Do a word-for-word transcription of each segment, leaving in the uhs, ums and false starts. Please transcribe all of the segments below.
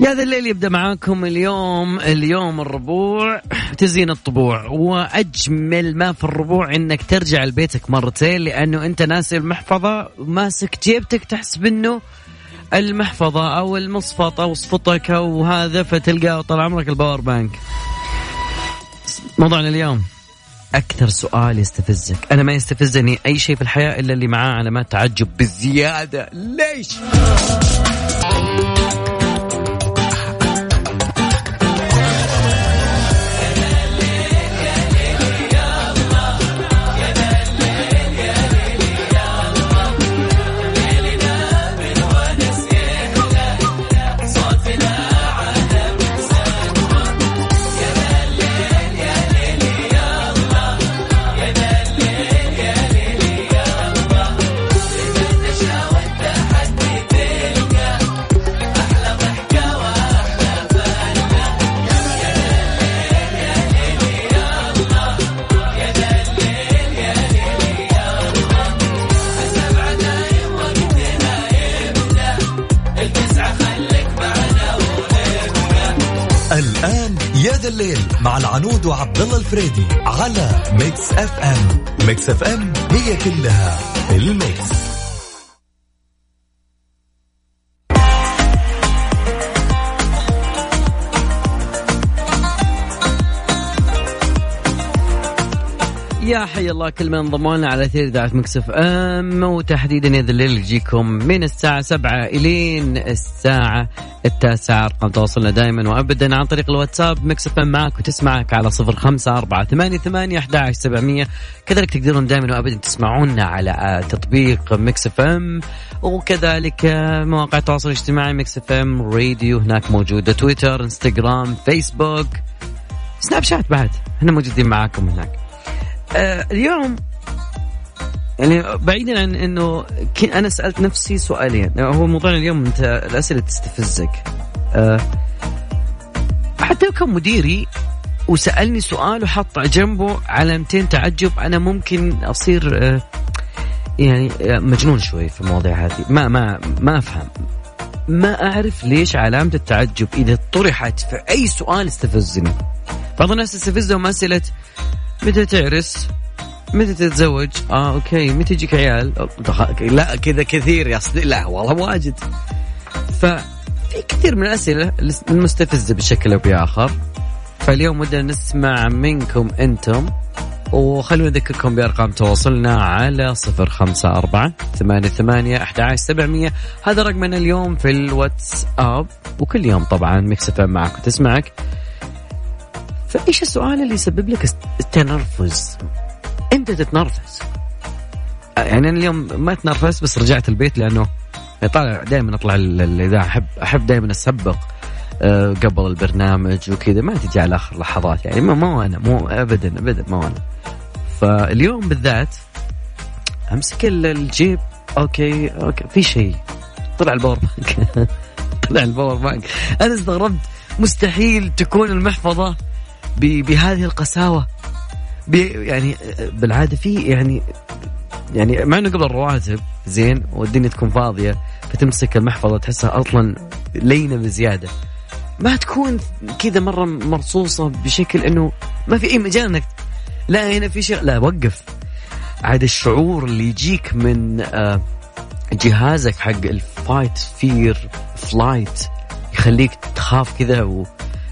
يا ذا الليل يبدأ معاكم اليوم اليوم الربوع تزين الطبوع. وأجمل ما في الربوع إنك ترجع لبيتك مرتين، لأنه أنت ناسي المحفظة ماسك جيبتك تحسب إنه المحفظة أو المصفط أو صفطك أو هذا، فتلقاه طال عمرك الباور بانك. موضوعنا اليوم أكثر سؤال يستفزك. أنا ما يستفزني أي شيء في الحياة إلا اللي معاه علامات تعجب بالزيادة. ليش؟ مع العنود وعبد الله الفريدي على ميكس اف ام. ميكس اف ام هي كلها الميكس. يا حي الله كل ما انضموا لنا على تير دعاة ميكس اف ام، وتحديدا يا ذا الليل يجيكم من الساعة سبعة إلين الساعة التاسعة. رقم تواصلنا دائما وأبدا عن طريق الواتساب. ميكس اف ام معك وتسمعك على صفر خمسة أربعة ثمانية ثمانية واحد واحد سبعمية. كذلك تقدرون دائما وأبدا تسمعونا على تطبيق ميكس اف ام، وكذلك مواقع التواصل الاجتماعي ميكس اف ام راديو هناك موجودة، تويتر، انستغرام، فيسبوك، سناب شات، بعد احنا موجودين معاكم هناك. آه اليوم يعني بعيدا عن انه انا سألت نفسي سؤالين، هو موضوعنا اليوم انت الاسئله تستفزك. آه حتى كان مديري وسالني سؤال وحط جنبه علامتين تعجب، انا ممكن اصير آه يعني مجنون شوي في المواضيع هذه. ما ما ما افهم، ما اعرف ليش علامه التعجب اذا طرحت في اي سؤال استفزني. بعض الناس استفزهم اسئله متى تعرس؟ متى تتزوج؟ آه أوكي. متى يجيك عيال؟ لا كذا كثير يا صديق، لا والله واجد. ففي كثير من الأسئلة المستفزة بشكل أو بآخر. فاليوم ودنا نسمع منكم أنتم، وخلونا نذكركم بأرقام تواصلنا على صفر خمسة أربعة ثمانية ثمانية واحد واحد سبعمية. هذا رقمنا اليوم في الواتساب، وكل يوم طبعا ميكس اف ام معك وتسمعك. فإيش السؤال اللي يسبب لك التنرفز؟ أنت تتنرفز. يعني أنا اليوم ما تنرفز، بس رجعت البيت لأنه طالع دائما أطلع الإذاعة، أحب أحب دائما أسبق أه قبل البرنامج وكذا، ما تجي على آخر لحظات. يعني ما مو أنا مو أبدا أبدا مو أنا. فاليوم بالذات أمسك الجيب، أوكي أوكي في شيء طلع الباور بانك. طلع الباور بانك. أنا استغربت، مستحيل تكون المحفظة بهذه القساوة. يعني بالعادة فيه يعني يعني مع إنه قبل الرواتب زين والدنيا تكون فاضية، فتمسك المحفظة تحسها أصلا لينة بزيادة، ما تكون كذا مرة مرصوصة بشكل إنه ما في أي مجال إنك لا هنا في شيء لا وقف. عاد الشعور اللي يجيك من جهازك حق الفايت فير فلايت يخليك تخاف كذا و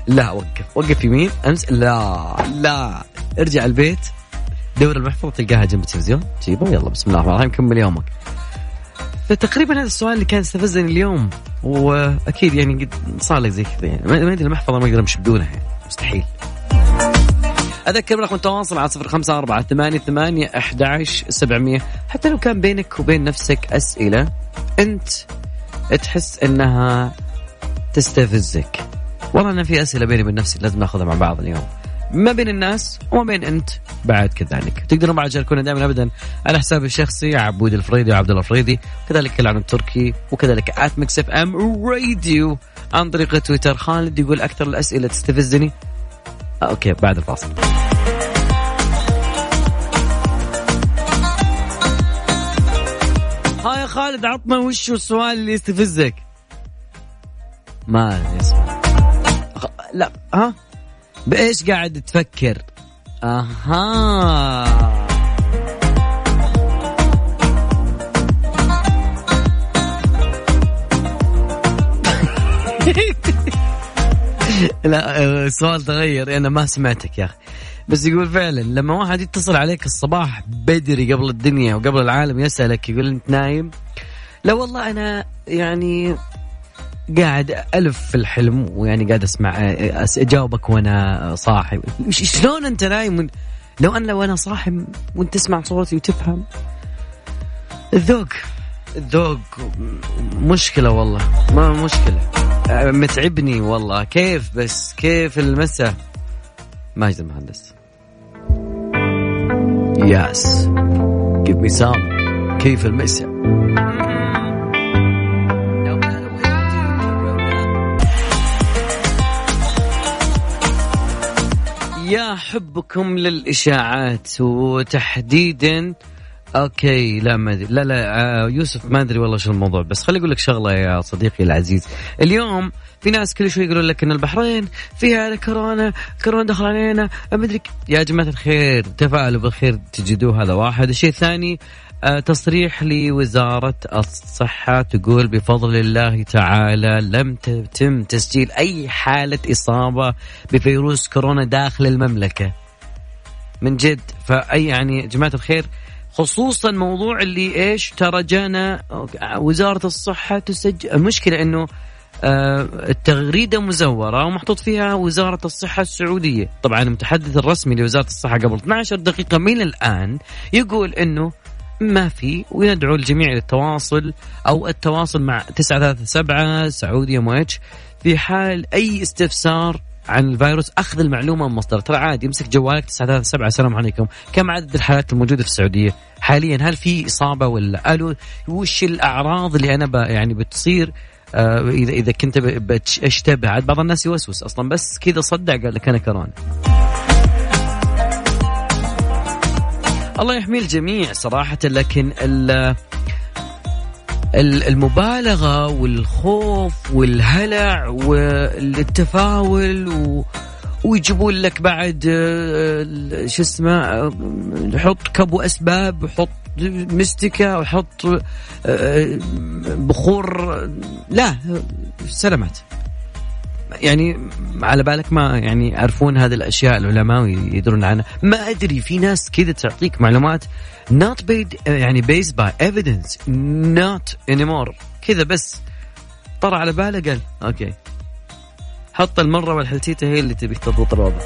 لا وقف وقف يمين أمس لا لا ارجع البيت دور المحفظة تلقاها جنب التلفزيون جيبه يلا بسم الله الرحمن الرحيم كمل يومك. فتقريبا هذا السؤال اللي كان استفزني اليوم، وأكيد يعني قد صار لك زي كذا. يعني ما أدري المحفظة ما أقدر أمشي بدونها، يعني مستحيل. أذكر برقم التواصل على صفر خمسة أربعة ثمانية ثمانية واحد واحد سبعمية. حتى لو كان بينك وبين نفسك أسئلة أنت تحس أنها تستفزك. والله أنا في أسئلة بيني وبين نفسي لازم نأخذها مع بعض اليوم، ما بين الناس وما بين أنت بعد كذلك. تقدروا بعد تشاركونا دائما أبدا على حسابي الشخصي عبود الفريدي وعبد الله الفريدي، وكذلك العنود التركي، وكذلك آت ميكس اف ام راديو عن طريق تويتر. خالد يقول أكثر الأسئلة تستفزني. أوكي بعد الفاصل. ها يا خالد عطنا وش السؤال اللي يستفزك؟ ما اسمع لا ها بايش قاعد تفكر؟ اها لا السؤال تغير، انا ما سمعتك يا اخي. بس يقول فعلا لما واحد يتصل عليك الصباح بدري قبل الدنيا وقبل العالم يسألك يقول انت نايم؟ لا والله انا يعني قاعد ألف في الحلم ويعني قاعد اسمع اجاوبك وانا صاحي. شلون انت نايم لو انا لو انا صاحي وانت تسمع صوتي وتفهم؟ الذوق الذوق مشكلة والله، ما مشكلة متعبني والله. كيف بس كيف المساء ماجد المهندس؟ ياس give me some كيف المساء. يا حبكم للإشاعات وتحديدا اوكي لا ما لا لا يوسف ما ادري والله شو الموضوع. بس خلي اقول لك شغله يا صديقي العزيز، اليوم في ناس كل شوي يقولون لك ان البحرين فيها كورونا، كورونا دخل علينا ما ادري. يا جماعه الخير تفاعلوا بالخير تجدوه، هذا واحد. الشيء الثاني تصريح لوزاره الصحه تقول بفضل الله تعالى لم تتم تسجيل اي حاله اصابه بفيروس كورونا داخل المملكه. من جد فاي يعني جماعه الخير، خصوصا موضوع اللي ايش ترى جانا وزارة الصحة تسجل. المشكلة انه التغريدة مزورة ومحطوط فيها وزارة الصحة السعودية. طبعا المتحدث الرسمي لوزارة الصحة قبل اثنتي عشرة دقيقة من الآن يقول انه ما في، ويدعو الجميع للتواصل او التواصل مع تسعة ثلاثة سبعة سعودي مويتش في حال اي استفسار عن الفيروس، أخذ المعلومة من مصدر. ترى عادي يمسك جوالك تسعة ثلاثة سبعة السلام عليكم، كم عدد الحالات الموجودة في السعودية حاليا؟ هل في إصابة ولا ألو؟ وش الأعراض اللي أنا ب... يعني بتصير آه إذا إذا كنت ب... بتشتبه. عاد بعض الناس يوسوس أصلا بس كذا صدق قال لك أنا كورونا. الله يحمي الجميع صراحة، لكن ال... المبالغة والخوف والهلع والتفاول و... ويجيبون لك بعد شو اسمه حط كبو أسباب، حط مستكة وحط بخور. لا سلامات يعني على بالك ما يعني يعرفون هذه الأشياء العلماء ويدرون عنها. ما أدري في ناس كذا تعطيك معلومات not based يعني based by evidence not anymore كذا، بس طرى على باله قال أوكي حط المرة والحلتيتة هي اللي تبي تضبط الوضع.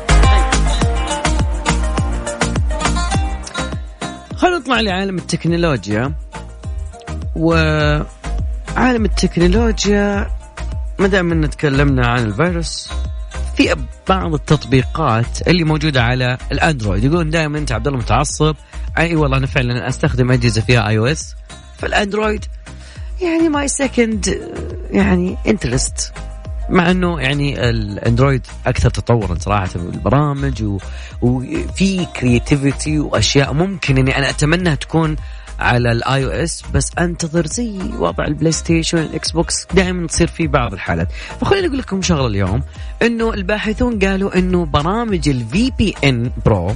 خلونا نطلع لعالم التكنولوجيا، وعالم التكنولوجيا ما دام إن تكلمنا عن الفيروس في بعض التطبيقات اللي موجودة على الأندرويد. يقولون دائما أنت عبد الله متعصب، أي والله أنا فعلا أستخدم أجهزة فيها آي أو إس، فالأندرويد يعني ماي سكند يعني انترست، مع أنه يعني الأندرويد أكثر تطورا صراحة بالبرامج و... وفي كرياتيفيتي وأشياء ممكن أني أنا أتمنى تكون على الاي او اس، بس انتظر زي وضع البلاي ستيشن والاكس بوكس دائما تصير في بعض الحالات. فخليني اقول لكم شغله اليوم، انه الباحثون قالوا انه برامج الفي بي ان برو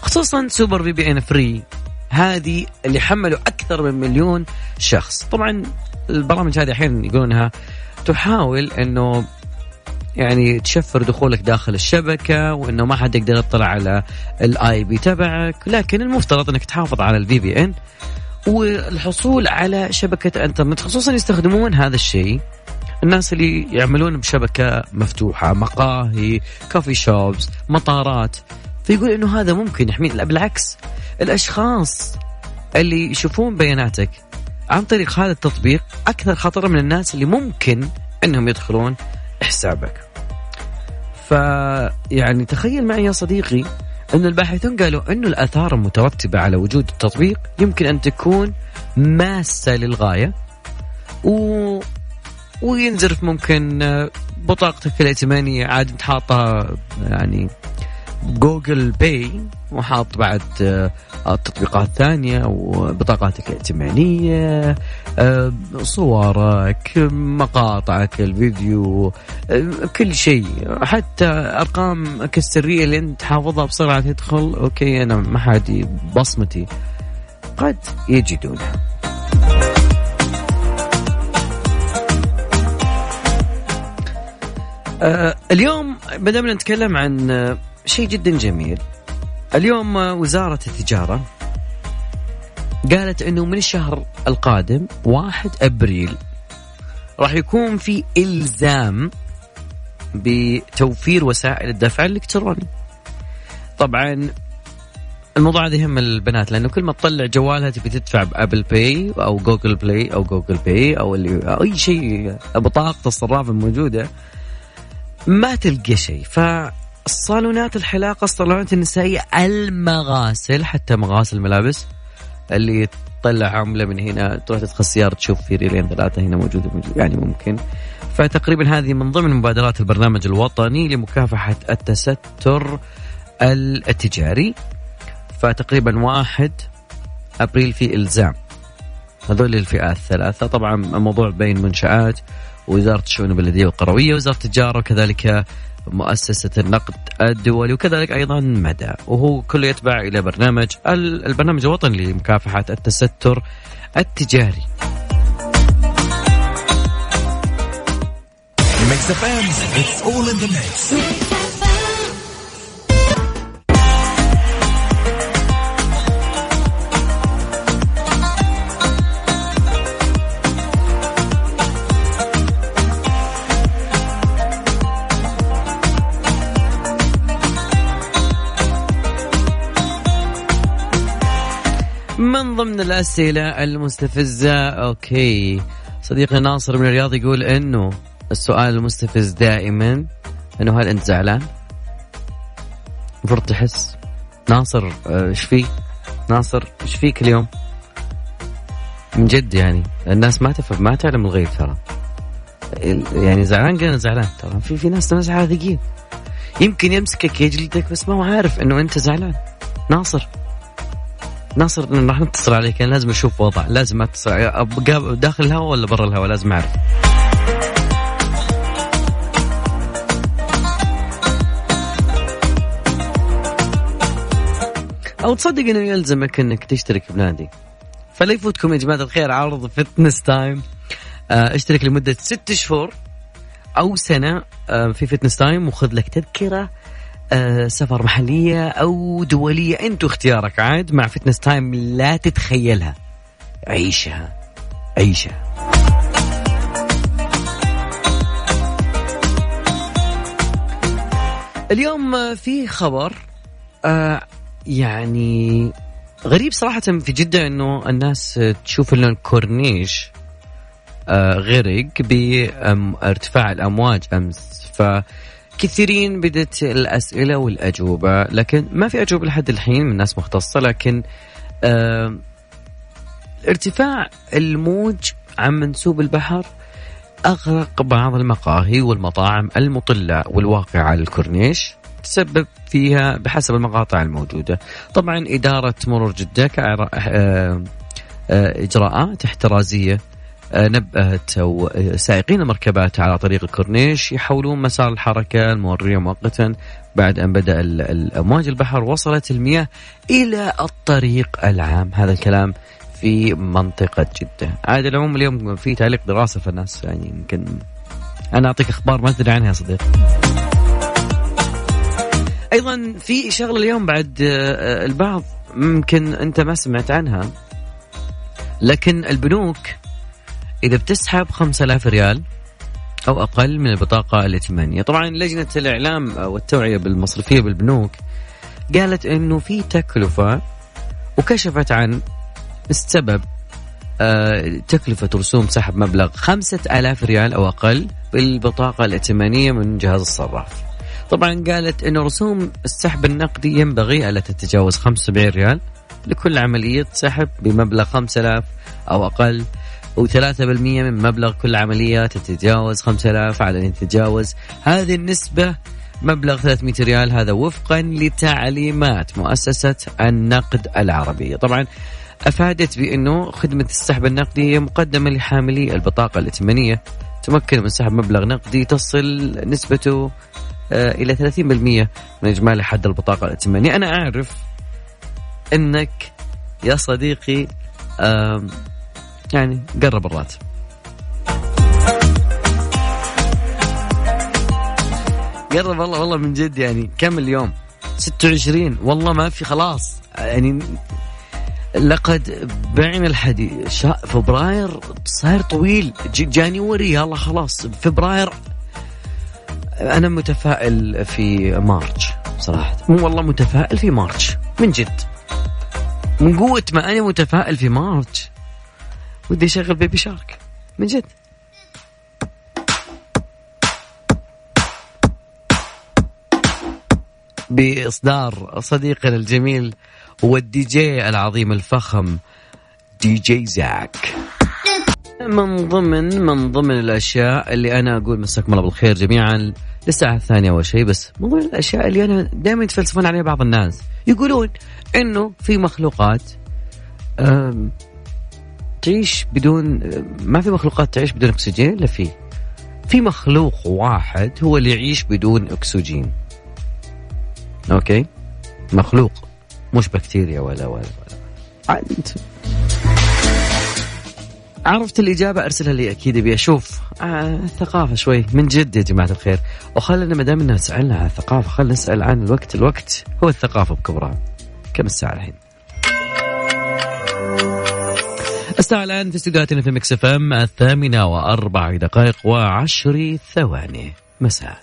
خصوصا سوبر في بي ان فري هذه اللي حملوا اكثر من مليون شخص. طبعا البرامج هذه الحين يقولونها تحاول انه يعني تشفر دخولك داخل الشبكة وإنه ما حد يقدر يطلع على الاي بي تبعك، لكن المفترض إنك تحافظ على الفي بي إن والحصول على شبكة انترنت. خصوصا يستخدمون هذا الشيء الناس اللي يعملون بشبكة مفتوحة، مقاهي، كافي شوبس، مطارات. فيقول إنه هذا ممكن يحمي. بالعكس الأشخاص اللي يشوفون بياناتك عن طريق هذا التطبيق أكثر خطر من الناس اللي ممكن إنهم يدخلون حسابك. فيعني تخيل معي يا صديقي أن الباحثون قالوا أنه الآثار المترتبة على وجود التطبيق يمكن أن تكون ماسة للغاية و... وينزرف ممكن بطاقتك الائتمانية عاد انت حاطها يعني جوجل باي وحاط بعد التطبيقات الثانية وبطاقاتك الائتمانية، صورك، مقاطعك، الفيديو، كل شيء، حتى أرقامك السرية اللي أنت حافظها بسرعة تدخل أوكي أنا ما حد بصمتي قد يجدونها. اليوم بدأنا نتكلم عن شيء جدا جميل. اليوم وزارة التجارة قالت أنه من الشهر القادم واحد أبريل راح يكون في إلزام بتوفير وسائل الدفع الإلكتروني. طبعا الموضوع هذا يهم البنات لأنه كل ما تطلع جوالها تبي تدفع بأبل باي أو جوجل بلاي أو جوجل باي أو أي شيء بطاقة الصراف الموجودة ما تلقى شيء. ف الصالونات الحلاقة، الصالونات النسائية، المغاسل، حتى مغاسل الملابس اللي تطلع عملة من هنا تروح تدخل سيارة تشوف في ريالين ثلاثة هنا موجودة يعني ممكن. فتقريبا هذه من ضمن مبادرات البرنامج الوطني لمكافحة التستر التجاري. فتقريبا واحد أبريل في إلزام هذول الفئات الثلاثة. طبعا موضوع بين منشآت ووزارة الشؤون البلدية والقروية ووزارة التجارة وكذلك مؤسسة النقد الدولي وكذلك أيضا مدى، وهو كله يتبع إلى برنامج البرنامج الوطني لمكافحة التستر التجاري. من ضمن الأسئلة المستفزة، أوكي صديقنا ناصر من الرياض يقول أنه السؤال المستفز دائما أنه هل أنت زعلان؟ المفروض تحس ناصر إيش فيه؟ ناصر إيش فيك اليوم؟ من جد يعني الناس ما تفهم ما تعلم الغيب ترى، يعني زعلان قلنا زعلان ترى في في ناس ناس عاذقين يمكن يمسكك يجلدك بس ما هو عارف أنه أنت زعلان. ناصر ناصر راح نتصل عليك، أنا لازم أشوف وضع، لازم أتصل أبقى داخل الهواء ولا برا الهواء، لازم أعرف. أو تصدق إنه يلزمك إنك تشترك بنادي. فلا يفوتكم يا جماعة الخير عرض فيتنس تايم، اشترك لمدة ست شهور أو سنة في فيتنس تايم وخذ لك تذكرة سفر محلية أو دولية، أنت اختيارك. عاد مع فيتنس تايم لا تتخيلها، عيشها عيشها. اليوم في خبر يعني غريب صراحة في جدة، أنه الناس تشوف اللون كورنيش غرق بارتفاع الأمواج أمس، ف كثيرين بدت الأسئلة والأجوبة لكن ما في أجوبة لحد الحين من ناس مختصة. لكن آه ارتفاع الموج عن منسوب البحر أغرق بعض المقاهي والمطاعم المطلة والواقعة على الكورنيش، تسبب فيها بحسب المقاطع الموجودة. طبعا إدارة مرور جدة كإجراءات احترازية نبهت سائقين المركبات على طريق الكورنيش يحولون مسار الحركة المرورية مؤقتا بعد أن بدأ الأمواج البحر وصلت المياه إلى الطريق العام. هذا الكلام في منطقة جدة. عاد العموم اليوم في تعليق دراسة في الناس، يعني يمكن أنا أعطيك أخبار ما تدري عنها يا صديق. أيضا في شغلة اليوم بعد البعض ممكن أنت ما سمعت عنها، لكن البنوك إذا بتسحب خمسة آلاف ريال أو أقل من البطاقة الائتمانية، طبعا لجنة الإعلام والتوعية بالمصرفية بالبنوك قالت إنه في تكلفة وكشفت عن السبب آه تكلفة رسوم سحب مبلغ خمسة آلاف ريال أو أقل بالبطاقة الائتمانية من جهاز الصراف. طبعا قالت إنه رسوم السحب النقدي ينبغي ألا تتجاوز خمسة وسبعين ريال لكل عملية سحب بمبلغ خمسة آلاف أو أقل، وثلاثة بالمئة من مبلغ كل عملية تتجاوز خمسة آلاف. على أن تتجاوز هذه النسبة مبلغ ثلاثمئة ريال، هذا وفقا لتعليمات مؤسسة النقد العربية. طبعا أفادت بأنه خدمة السحب النقدي مقدمة لحاملي البطاقة الائتمانية، تمكن من سحب مبلغ نقدي تصل نسبته إلى ثلاثين بالمئة من إجمالي حد البطاقة الائتمانية. أنا أعرف أنك يا صديقي يعني قرب الراتب. قرب والله والله من جد، يعني كم اليوم؟ ستة وعشرين، والله ما في خلاص. يعني لقد بعنا الحديد، فبراير صار طويل، جانيوري يلا خلاص فبراير. أنا متفائل في مارتش صراحة، مو والله متفائل في مارتش من جد، من قوة ما أنا متفائل في مارتش ودي أشغل بيبي شارك من جد. بإصدار صديقنا الجميل والدي جي العظيم الفخم دي جي زاك. من ضمن من ضمن الأشياء اللي أنا أقول مساكم الله بالخير جميعا للساعة الثانية أول شيء، بس من ضمن الأشياء اللي أنا دائما يتفلسفون عليها بعض الناس، يقولون إنه في مخلوقات تعيش بدون، ما في مخلوقات تعيش بدون أكسجين، لا في في مخلوق واحد هو اللي يعيش بدون أكسجين. أوكي، مخلوق مش بكتيريا ولا ولا ولا. عرفت الإجابة أرسلها لي أكيد، أبي أشوف آه ثقافة شوي من جد يا جماعة الخير. وخلنا ما دامنا سألنا عن الثقافة خلنا نسأل عن الوقت. الوقت هو الثقافة بكبرها. كم الساعة الحين؟ الساعة الآن في استديوهاتنا في ميكس اف ام الثامنة وأربع دقائق وعشر ثواني مساء.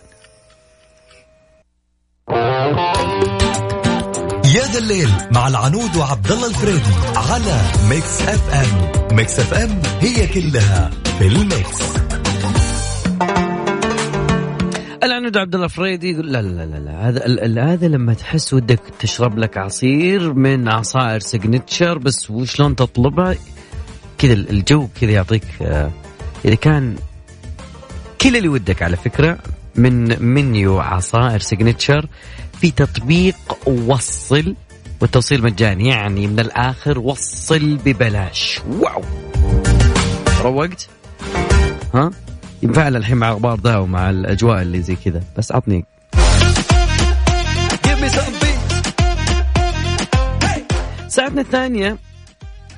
يا ذا الليل مع العنود وعبد الله الفريدي على ميكس اف ام. ميكس اف ام هي كلها في الميكس. العنود وعبد الله الفريدي يقول لا لا لا لا، هذا هذا لما تحس ودك تشرب لك عصير من عصائر سيجنتشر، بس وشلون تطلبها كذا؟ الجو كذا يعطيك آه اذا كان كل اللي ودك على فكره من منيو عصائر سيجنتشر في تطبيق وصل، والتوصيل مجاني، يعني من الآخر وصل ببلاش. واو، روقت ها؟ ينفع الحين مع أخبار ده ومع الأجواء اللي زي كذا، بس عطني ساعتنا الثانية.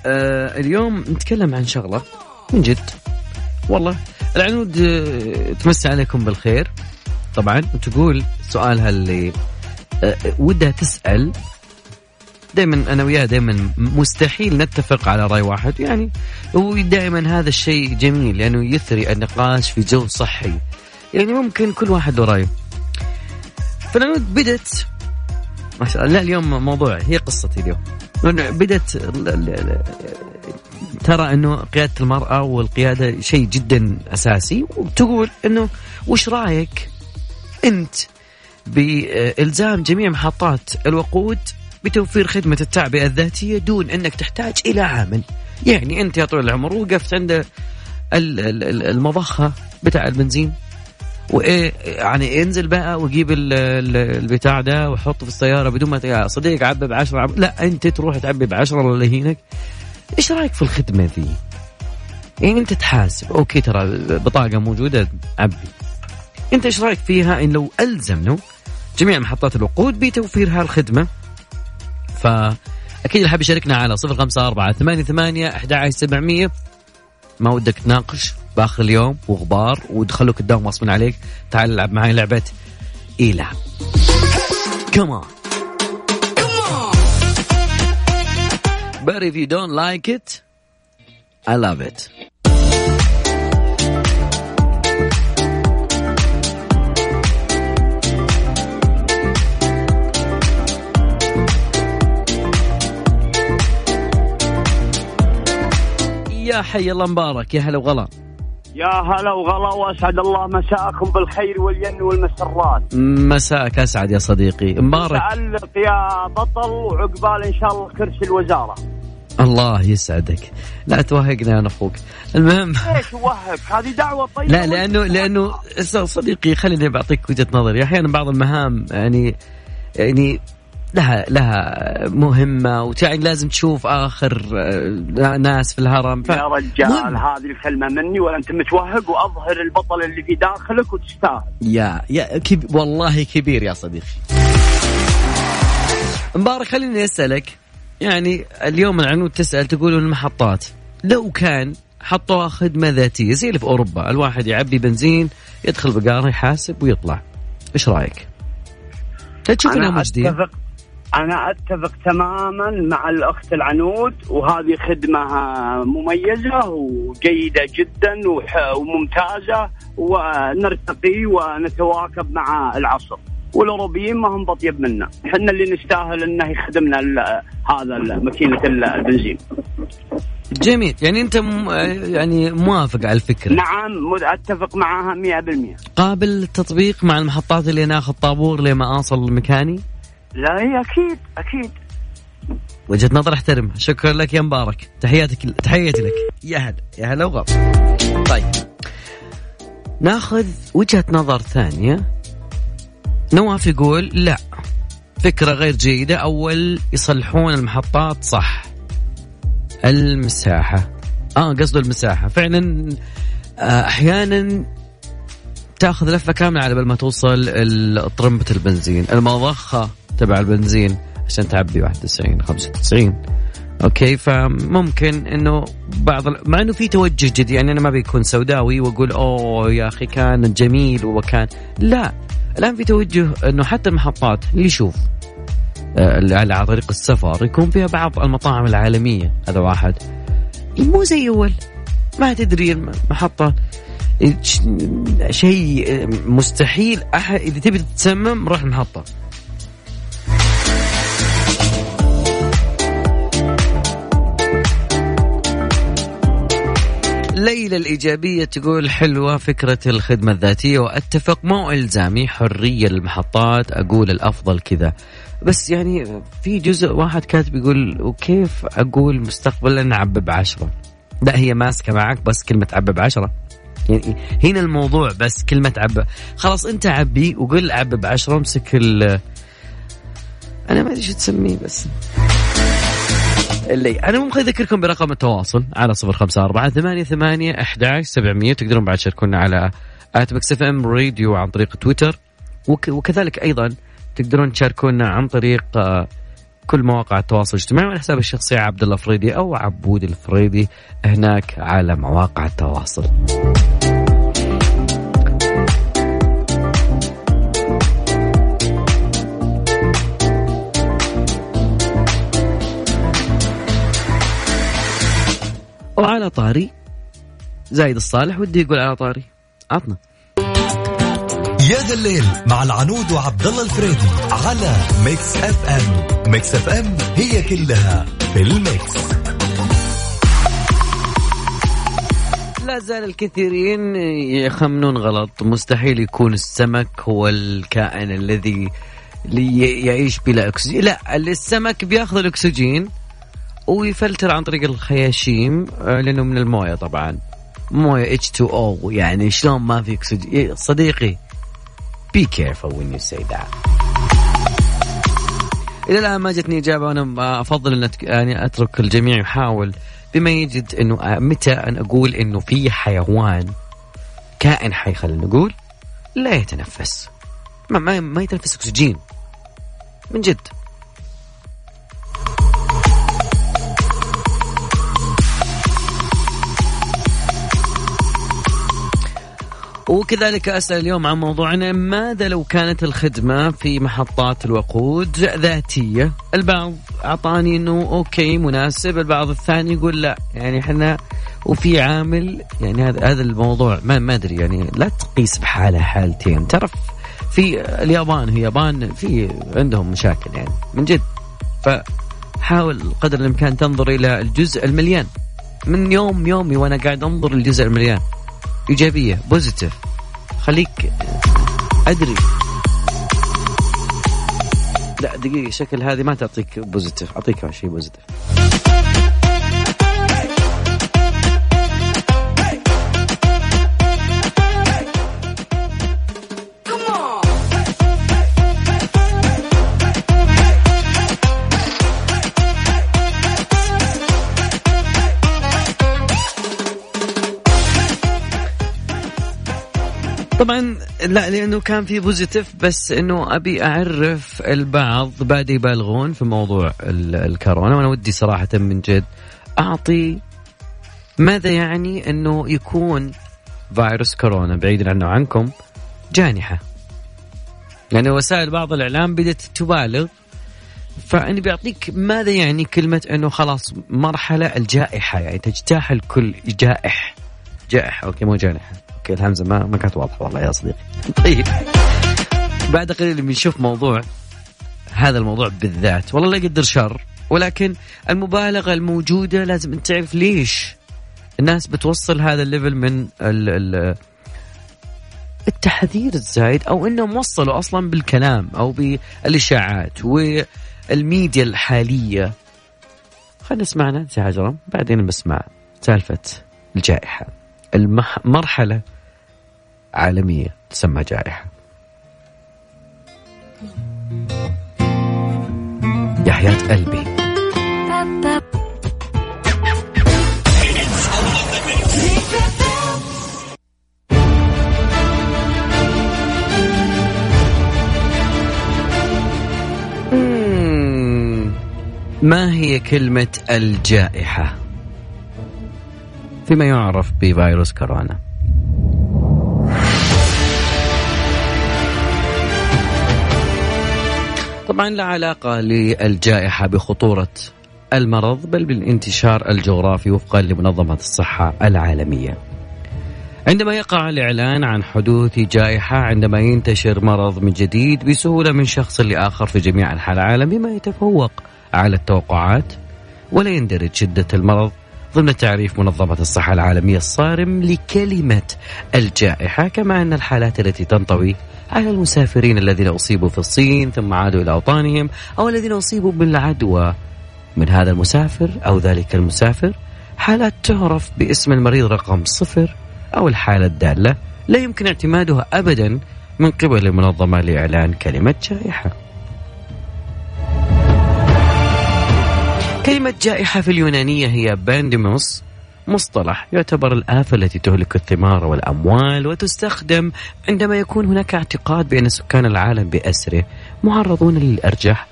آه اليوم نتكلم عن شغلة من جد والله العنود تمسي عليكم بالخير طبعا، وتقول سؤالها اللي ودها تسأل. دائما أنا وياها دائما مستحيل نتفق على رأي واحد، يعني ودائما هذا الشيء جميل لأنه يعني يثري النقاش في جو صحي، يعني ممكن كل واحد له رأيه. فالعنود بدت ما شاء الله، اليوم موضوع هي قصتي اليوم، بدت ترى أنه قيادة المرأة والقيادة شيء جدا أساسي، وتقول أنه وش رأيك أنت بإلزام جميع محطات الوقود بتوفير خدمة التعبئة الذاتية دون أنك تحتاج إلى عامل؟ يعني أنت يا طول العمر وقفت عند المضخة بتاع البنزين، وإيه يعني انزل بقى وجيب البتاع ده وحطه في السيارة بدون ما صديق عبي بعشرة عب... لا أنت تروح تعبي بعشرة ولا هينك. إيش رأيك في الخدمة دي؟ يعني أنت تحاسب، أوكي ترى بطاقة موجودة عبي، أنت إيش رأيك فيها إن لو ألزمنا جميع محطات الوقود بتوفير هالخدمة؟ فأكيد الحب يشاركنا على صفر خمسة أربعة ثمانية ثمانية أحد عشر سبعمية. ما ودك تناقش بآخر اليوم وغبار ودخلوك الدوام غصبا عليك؟ تعال العب معي لعبة إيلا كمان. But if you don't like it, I love it. يا حي الله مبارك، يا هلا وغلا. يا هلا وغلا، واسعد الله مساءكم بالخير والين والمسرات. مساءك اسعد يا صديقي، مبارك. تعلق يا بطل وعقبال ان شاء الله كرسي الوزاره. الله يسعدك, لا توهقنا يا اخوك. المهم ايش وهق هذه دعوه طيبه؟ لا لانه لانه صديقي خليني بعطيك وجهه نظري. احيانا بعض المهام يعني يعني لها لها مهمه وتعني لازم تشوف اخر ناس في الهرم. ف... يا رجال هذه الكلمه مني ولا انت متوهق, واظهر البطل اللي في داخلك وتستاهل. يا يا كب... والله كبير يا صديقي مبارك. خليني اسالك, يعني اليوم العنود تسأل تقول المحطات لو كان حطوها خدمة ذاتية زي اللي في أوروبا, الواحد يعبي بنزين يدخل بقارة يحاسب ويطلع, إيش رأيك؟ تشوف أنها مجدية؟ أنا أتفق تماما مع الأخت العنود, وهذه خدمة مميزة وجيدة جدا وممتازة, ونرتقي ونتواكب مع العصر. والأوروبيين ما هم بطيب منا, إحنا اللي نستاهل أنه يخدمنا هذا ماكينة البنزين. جميل, يعني أنت م... يعني موافق على الفكرة؟ نعم أتفق معها مئة بالمئة. قابل التطبيق مع المحطات اللي ناخذ طابور لما أصل مكاني؟ لا هي أكيد أكيد. وجهة نظر احترمها. شكرا لك يا مبارك, تحياتك ل... تحياتي لك. يا هلا يا هلا وغاب. طيب ناخذ وجهة نظر ثانية. نواف يقول لا فكرة غير جيدة, أول يصلحون المحطات صح. المساحة آه قصده المساحة فعلا, أحيانا تأخذ لفة كاملة على بال ما توصل طرمبة البنزين, المضخة تبع البنزين عشان تعبي واحد وتسعين خمسة وتسعين. أوكي, فممكن إنه بعض ال... مع إنه في توجه جديد, يعني أنا ما بيكون سوداوي وأقول أوه يا أخي كان جميل وكان, لا الآن في توجه أنه حتى المحطات اللي يشوف على طريق السفر يكون فيها بعض المطاعم العالمية. هذا واحد مو زي أول, ما تدري المحطة شيء مستحيل أحد إذا تبي تتسمم روح المحطة. ليلى الإيجابية تقول حلوة فكرة الخدمة الذاتية وأتفق, مو إلزامي, حرية للمحطات, أقول الأفضل كذا. بس يعني في جزء واحد كاتب يقول وكيف أقول مستقبلا نعبب عشرة؟ لا هي ماسكة معك بس كلمة عبب عشرة, يعني هنا الموضوع بس كلمة عبب. خلاص أنت عبي وقل عبب عشرة, امسك ال أنا ما أدري شو تسميه. بس اللي أنا ممكن أذكركم برقم التواصل على صفر خمسة أربعة ثمانية ثمانية إحدى عشر سبعمية. تقدرون بعد تشاركونا على آت ميكس إف إم راديو عن طريق تويتر, وك... وكذلك أيضا تقدرون تشاركونا عن طريق كل مواقع التواصل الاجتماعي, والحساب الشخصي عبد الله فريدي أو عبود الفريدي هناك على مواقع التواصل. وعلى طاري زايد الصالح ودي يقول على طاري عطنا يا ذا الليل مع العنود وعبد الله الفريدي على ميكس اف ام. ميكس اف ام هي كلها في الميكس. لا زال الكثيرين يخمنون غلط, مستحيل يكون السمك هو الكائن الذي يعيش بلا اكسجين. لا, السمك بياخذ الاكسجين ويفلتر عن طريق الخياشيم لأنه من الموية, طبعا موية إتش تو أو, يعني شلون ما في أكسجين صديقي؟ be careful when you say that. إلى الآن ما جتني إجابة, وأنا أفضل أن يعني أترك الجميع يحاول بما يجد أنه متى أن أقول أنه في حيوان كائن حي خلينا نقول لا يتنفس, ما, ما, ما يتنفس أكسجين من جد. وكذلك أسأل اليوم عن موضوعنا, ماذا لو كانت الخدمة في محطات الوقود ذاتية؟ البعض أعطاني أنه أوكي مناسب, البعض الثاني يقول لا يعني إحنا وفي عامل, يعني هذا هذا الموضوع ما ما أدري, يعني لا تقيس بحالة حالتين. تعرف في اليابان, هي اليابان في عندهم مشاكل يعني من جد, فحاول قدر الإمكان تنظر إلى الجزء المليان. من يوم يومي وأنا قاعد أنظر للجزء المليان, إيجابية بوزيتيف, خليك أدري. لا دقيقة, شكل هذه ما تعطيك بوزيتيف, أعطيك شيء بوزيتيف. طبعا لا لأنه كان في بوزيتيف، بس أنه أبي أعرف البعض بادي يبالغون في موضوع الكورونا، وأنا ودي صراحة من جد أعطي ماذا يعني أنه يكون فيروس كورونا بعيدا عنه عنكم جانحة، يعني وسائل بعض الإعلام بدأت تبالغ، فأني بيعطيك ماذا يعني كلمة أنه خلاص مرحلة الجائحة، يعني تجتاح الكل، جائح جائح أوكي مو جانحة، أوكي الهمزة ما ما كانت واضحة والله يا صديقي. طيب بعد قليل بنشوف موضوع هذا الموضوع بالذات، والله لا يقدر شر، ولكن المبالغة الموجودة لازم أنت تعرف ليش الناس بتوصل هذا الليفل من ال التحذير الزايد، أو إنهم وصلوا أصلا بالكلام أو بالإشاعات والميديا الحالية. خلنا نسمعنا ساعة بعدين بسمع سالفة الجائحة، المرحلة عالمية تسمى جائحة. يا حياة قلبي ما هي كلمة الجائحة فيما يعرف بفيروس كورونا؟ طبعا لا علاقة للجائحة بخطورة المرض، بل بالانتشار الجغرافي وفقا لمنظمة الصحة العالمية. عندما يقع الإعلان عن حدوث جائحة عندما ينتشر مرض من جديد بسهولة من شخص لآخر في جميع أنحاء العالم، بما يتفوق على التوقعات، ولا يندرج شدة المرض ضمن تعريف منظمة الصحة العالمية الصارم لكلمة الجائحة. كما أن الحالات التي تنطوي على المسافرين الذين أصيبوا في الصين ثم عادوا إلى أوطانهم، أو الذين أصيبوا بالعدوى من هذا المسافر أو ذلك المسافر، حالات تعرف باسم المريض رقم صفر أو الحالة الدالة، لا يمكن اعتمادها أبدا من قبل المنظمة لإعلان كلمة جائحة. كلمة جائحة في اليونانية هي بانديموس، مصطلح يعتبر الآفة التي تهلك الثمار والأموال، وتستخدم عندما يكون هناك اعتقاد بأن سكان العالم بأسره معرضون للأرجح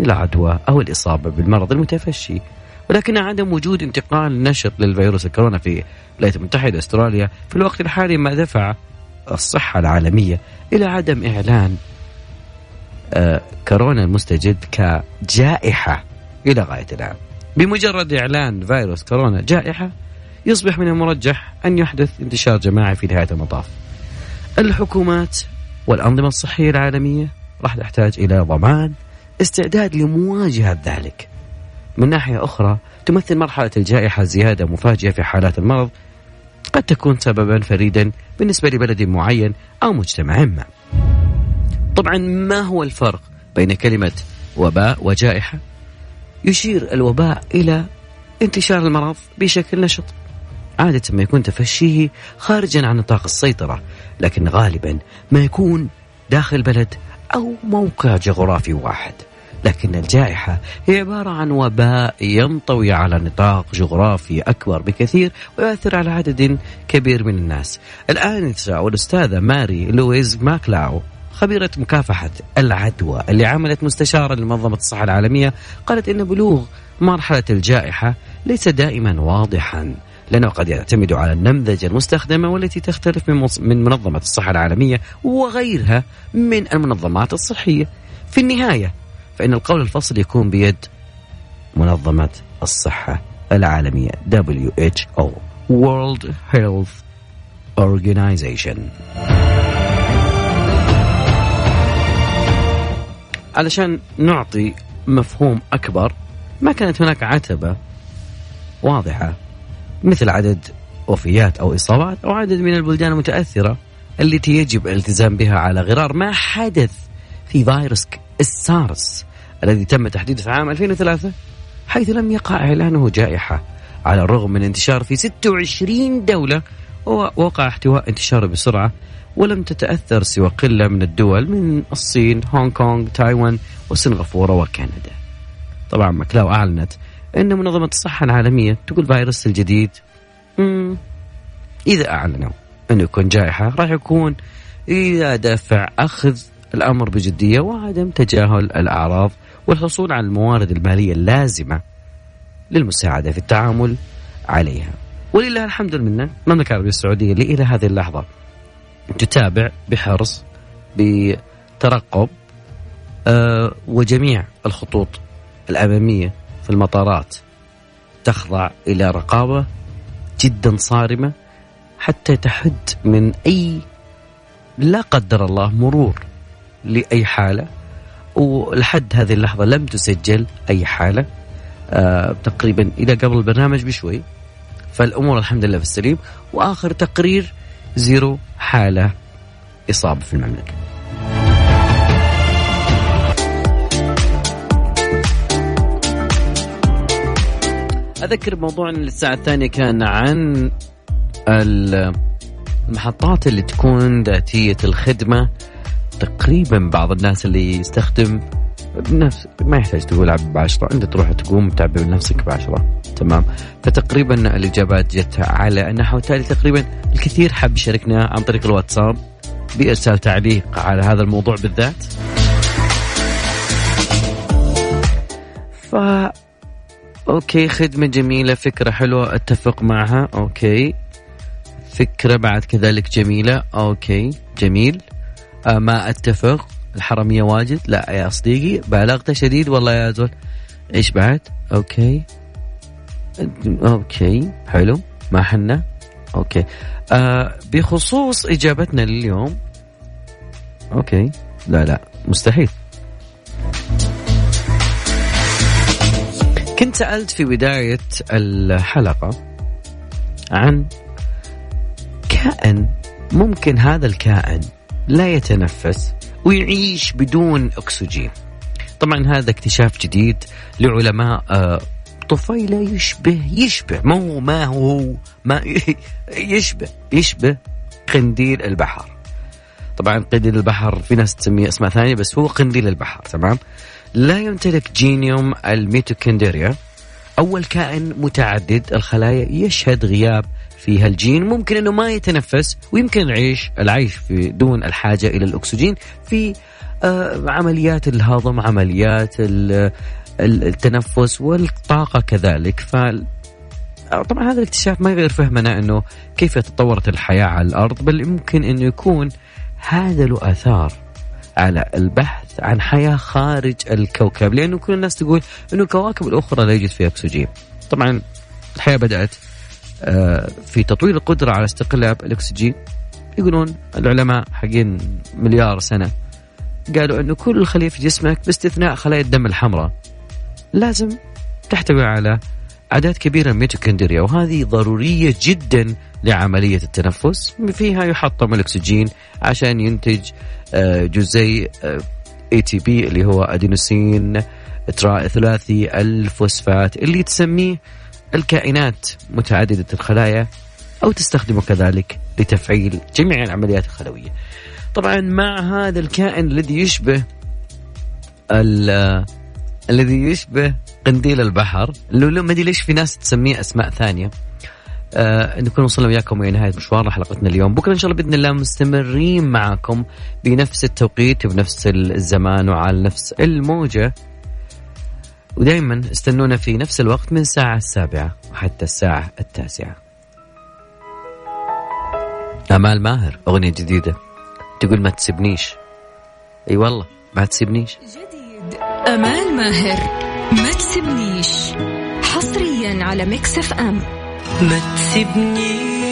للعدوى أو الإصابة بالمرض المتفشي. ولكن عدم وجود انتقال نشط للفيروس الكورونا في الولايات المتحدة أستراليا في الوقت الحالي ما دفع الصحة العالمية إلى عدم إعلان كورونا المستجد كجائحة إلى غاية الآن. بمجرد إعلان فيروس كورونا جائحة يصبح من المرجح أن يحدث انتشار جماعي في نهاية المطاف. الحكومات والأنظمة الصحية العالمية راح تحتاج إلى ضمان استعداد لمواجهة ذلك. من ناحية أخرى تمثل مرحلة الجائحة زيادة مفاجئة في حالات المرض قد تكون سببا فريدا بالنسبة لبلد معين أو مجتمع ما. طبعا ما هو الفرق بين كلمة وباء وجائحة؟ يشير الوباء إلى انتشار المرض بشكل نشط، عادة ما يكون تفشيه خارجا عن نطاق السيطرة، لكن غالبا ما يكون داخل بلد أو موقع جغرافي واحد. لكن الجائحة هي عبارة عن وباء ينطوي على نطاق جغرافي أكبر بكثير ويؤثر على عدد كبير من الناس. الآنسة والأستاذة ماري لويز ماكلاو، خبيرة مكافحة العدوى اللي عملت مستشارة لمنظمة الصحة العالمية، قالت إن بلوغ مرحلة الجائحة ليس دائما واضحا، لأنه قد يعتمد على النمذجة المستخدمة والتي تختلف من منظمة الصحة العالمية وغيرها من المنظمات الصحية. في النهاية فإن القول الفصل يكون بيد منظمة الصحة العالمية دبليو إتش أو World Health Organization. علشان نعطي مفهوم أكبر، ما كانت هناك عتبة واضحة مثل عدد وفيات أو إصابات أو عدد من البلدان المتأثرة التي يجب الالتزام بها على غرار ما حدث في فيروس السارس الذي تم تحديده في عام ألفين وثلاثة، حيث لم يقع إعلانه جائحة على الرغم من انتشار في ستة وعشرين دولة، ووقع احتواء انتشاره بسرعة، ولم تتأثر سوى قلة من الدول من الصين، هونغ كونغ، تايوان وسنغافورة وكندا. طبعا ماكلاو أعلنت أن منظمة الصحة العالمية تقول فيروس الجديد إذا أعلنوا أنه يكون جائحة راح يكون إلى دافع أخذ الأمر بجدية وعدم تجاهل الأعراض والحصول على الموارد المالية اللازمة للمساعدة في التعامل عليها. ولله الحمد والمنة، المملكة العربية السعودية اللي إلى هذه اللحظة تتابع بحرص بترقب أه وجميع الخطوط الأمامية في المطارات تخضع إلى رقابة جدا صارمة حتى تحد من أي لا قدر الله مرور لأي حالة، ولحد هذه اللحظة لم تسجل أي حالة أه تقريبا إلى قبل البرنامج بشوي، فالأمور الحمد لله في السليم. وآخر تقرير زيرو حالة إصابة في المملكة. أذكر موضوعنا للساعة الثانية كان عن المحطات اللي تكون ذاتية الخدمة. تقريبا بعض الناس اللي يستخدم بنفس ما يحتاج تقول عب بعشرة، أنت تروح تقوم تعبي نفسك بعشرة، تمام. فتقريبا الإجابات جت على نحو تالي، تقريبا الكثير حاب يشاركنا عن طريق الواتساب بإرسال تعليق على هذا الموضوع بالذات. ف أوكي، خدمة جميلة، فكرة حلوة، أتفق معها. أوكي، فكرة بعد كذلك جميلة. أوكي، جميل. أه ما أتفق، الحرامية واجد. لا يا صديقي، بلاغته شديد والله يا زول. إيش بعد؟ أوكي أوكي حلو، ما حنا أوكي. أه بخصوص إجابتنا لليوم، أوكي لا لا مستحيل. كنت سألت في بداية الحلقة عن كائن ممكن هذا الكائن لا يتنفس ويعيش بدون أكسجين. طبعا هذا اكتشاف جديد لعلماء طفيلة يشبه يشبه ما هو ما هو ما يشبه يشبه قنديل البحر. طبعا قنديل البحر في ناس تسميه اسماء ثانية، بس هو قنديل البحر، تمام. لا يمتلك جينيوم الميتوكوندريا، أول كائن متعدد الخلايا يشهد غياب في هالجين. ممكن أنه ما يتنفس ويمكن العيش العيش في دون الحاجة إلى الأكسجين في عمليات الهضم، عمليات التنفس والطاقة كذلك. فطبعا هذا الاكتشاف ما يغير فهمنا أنه كيف تطورت الحياة على الأرض، بل يمكن أنه يكون هذا له آثار على البحث عن حياة خارج الكوكب، لأنه كل الناس تقول أنه الكواكب الأخرى لا يوجد فيها أكسجين. طبعا الحياة بدأت في تطوير القدرة على استقلاب الأكسجين. يقولون العلماء حقين مليار سنة قالوا أنه كل الخلية في جسمك باستثناء خلايا الدم الحمراء لازم تحتوي على أعداد كبيرة من ميتوكوندريا، وهذه ضرورية جدا لعملية التنفس. فيها يحطم الأكسجين عشان ينتج جزيء إيه تي بي اللي هو أدينوسين ثلاثي الفوسفات اللي تسميه الكائنات متعددة الخلايا، أو تستخدمه كذلك لتفعيل جميع العمليات الخلوية. طبعا مع هذا الكائن الذي يشبه الذي يشبه قنديل البحر، لو ما أدري ليش في ناس تسميه أسماء ثانية. آه نكون وصلنا وياكم إلى نهاية مشوار حلقتنا اليوم. بكرة إن شاء الله بإذن الله مستمرين معكم بنفس التوقيت وبنفس الزمان وعلى نفس الموجة، ودائما استنونا في نفس الوقت من الساعة السابعة وحتى الساعة التاسعة. أمال ماهر أغنية جديدة تقول ما تسيبنيش. أي والله ما تسيبنيش. جديد أمال ماهر ما تسيبنيش، حصريا على ميكس إف إم. ما تسيبنيش.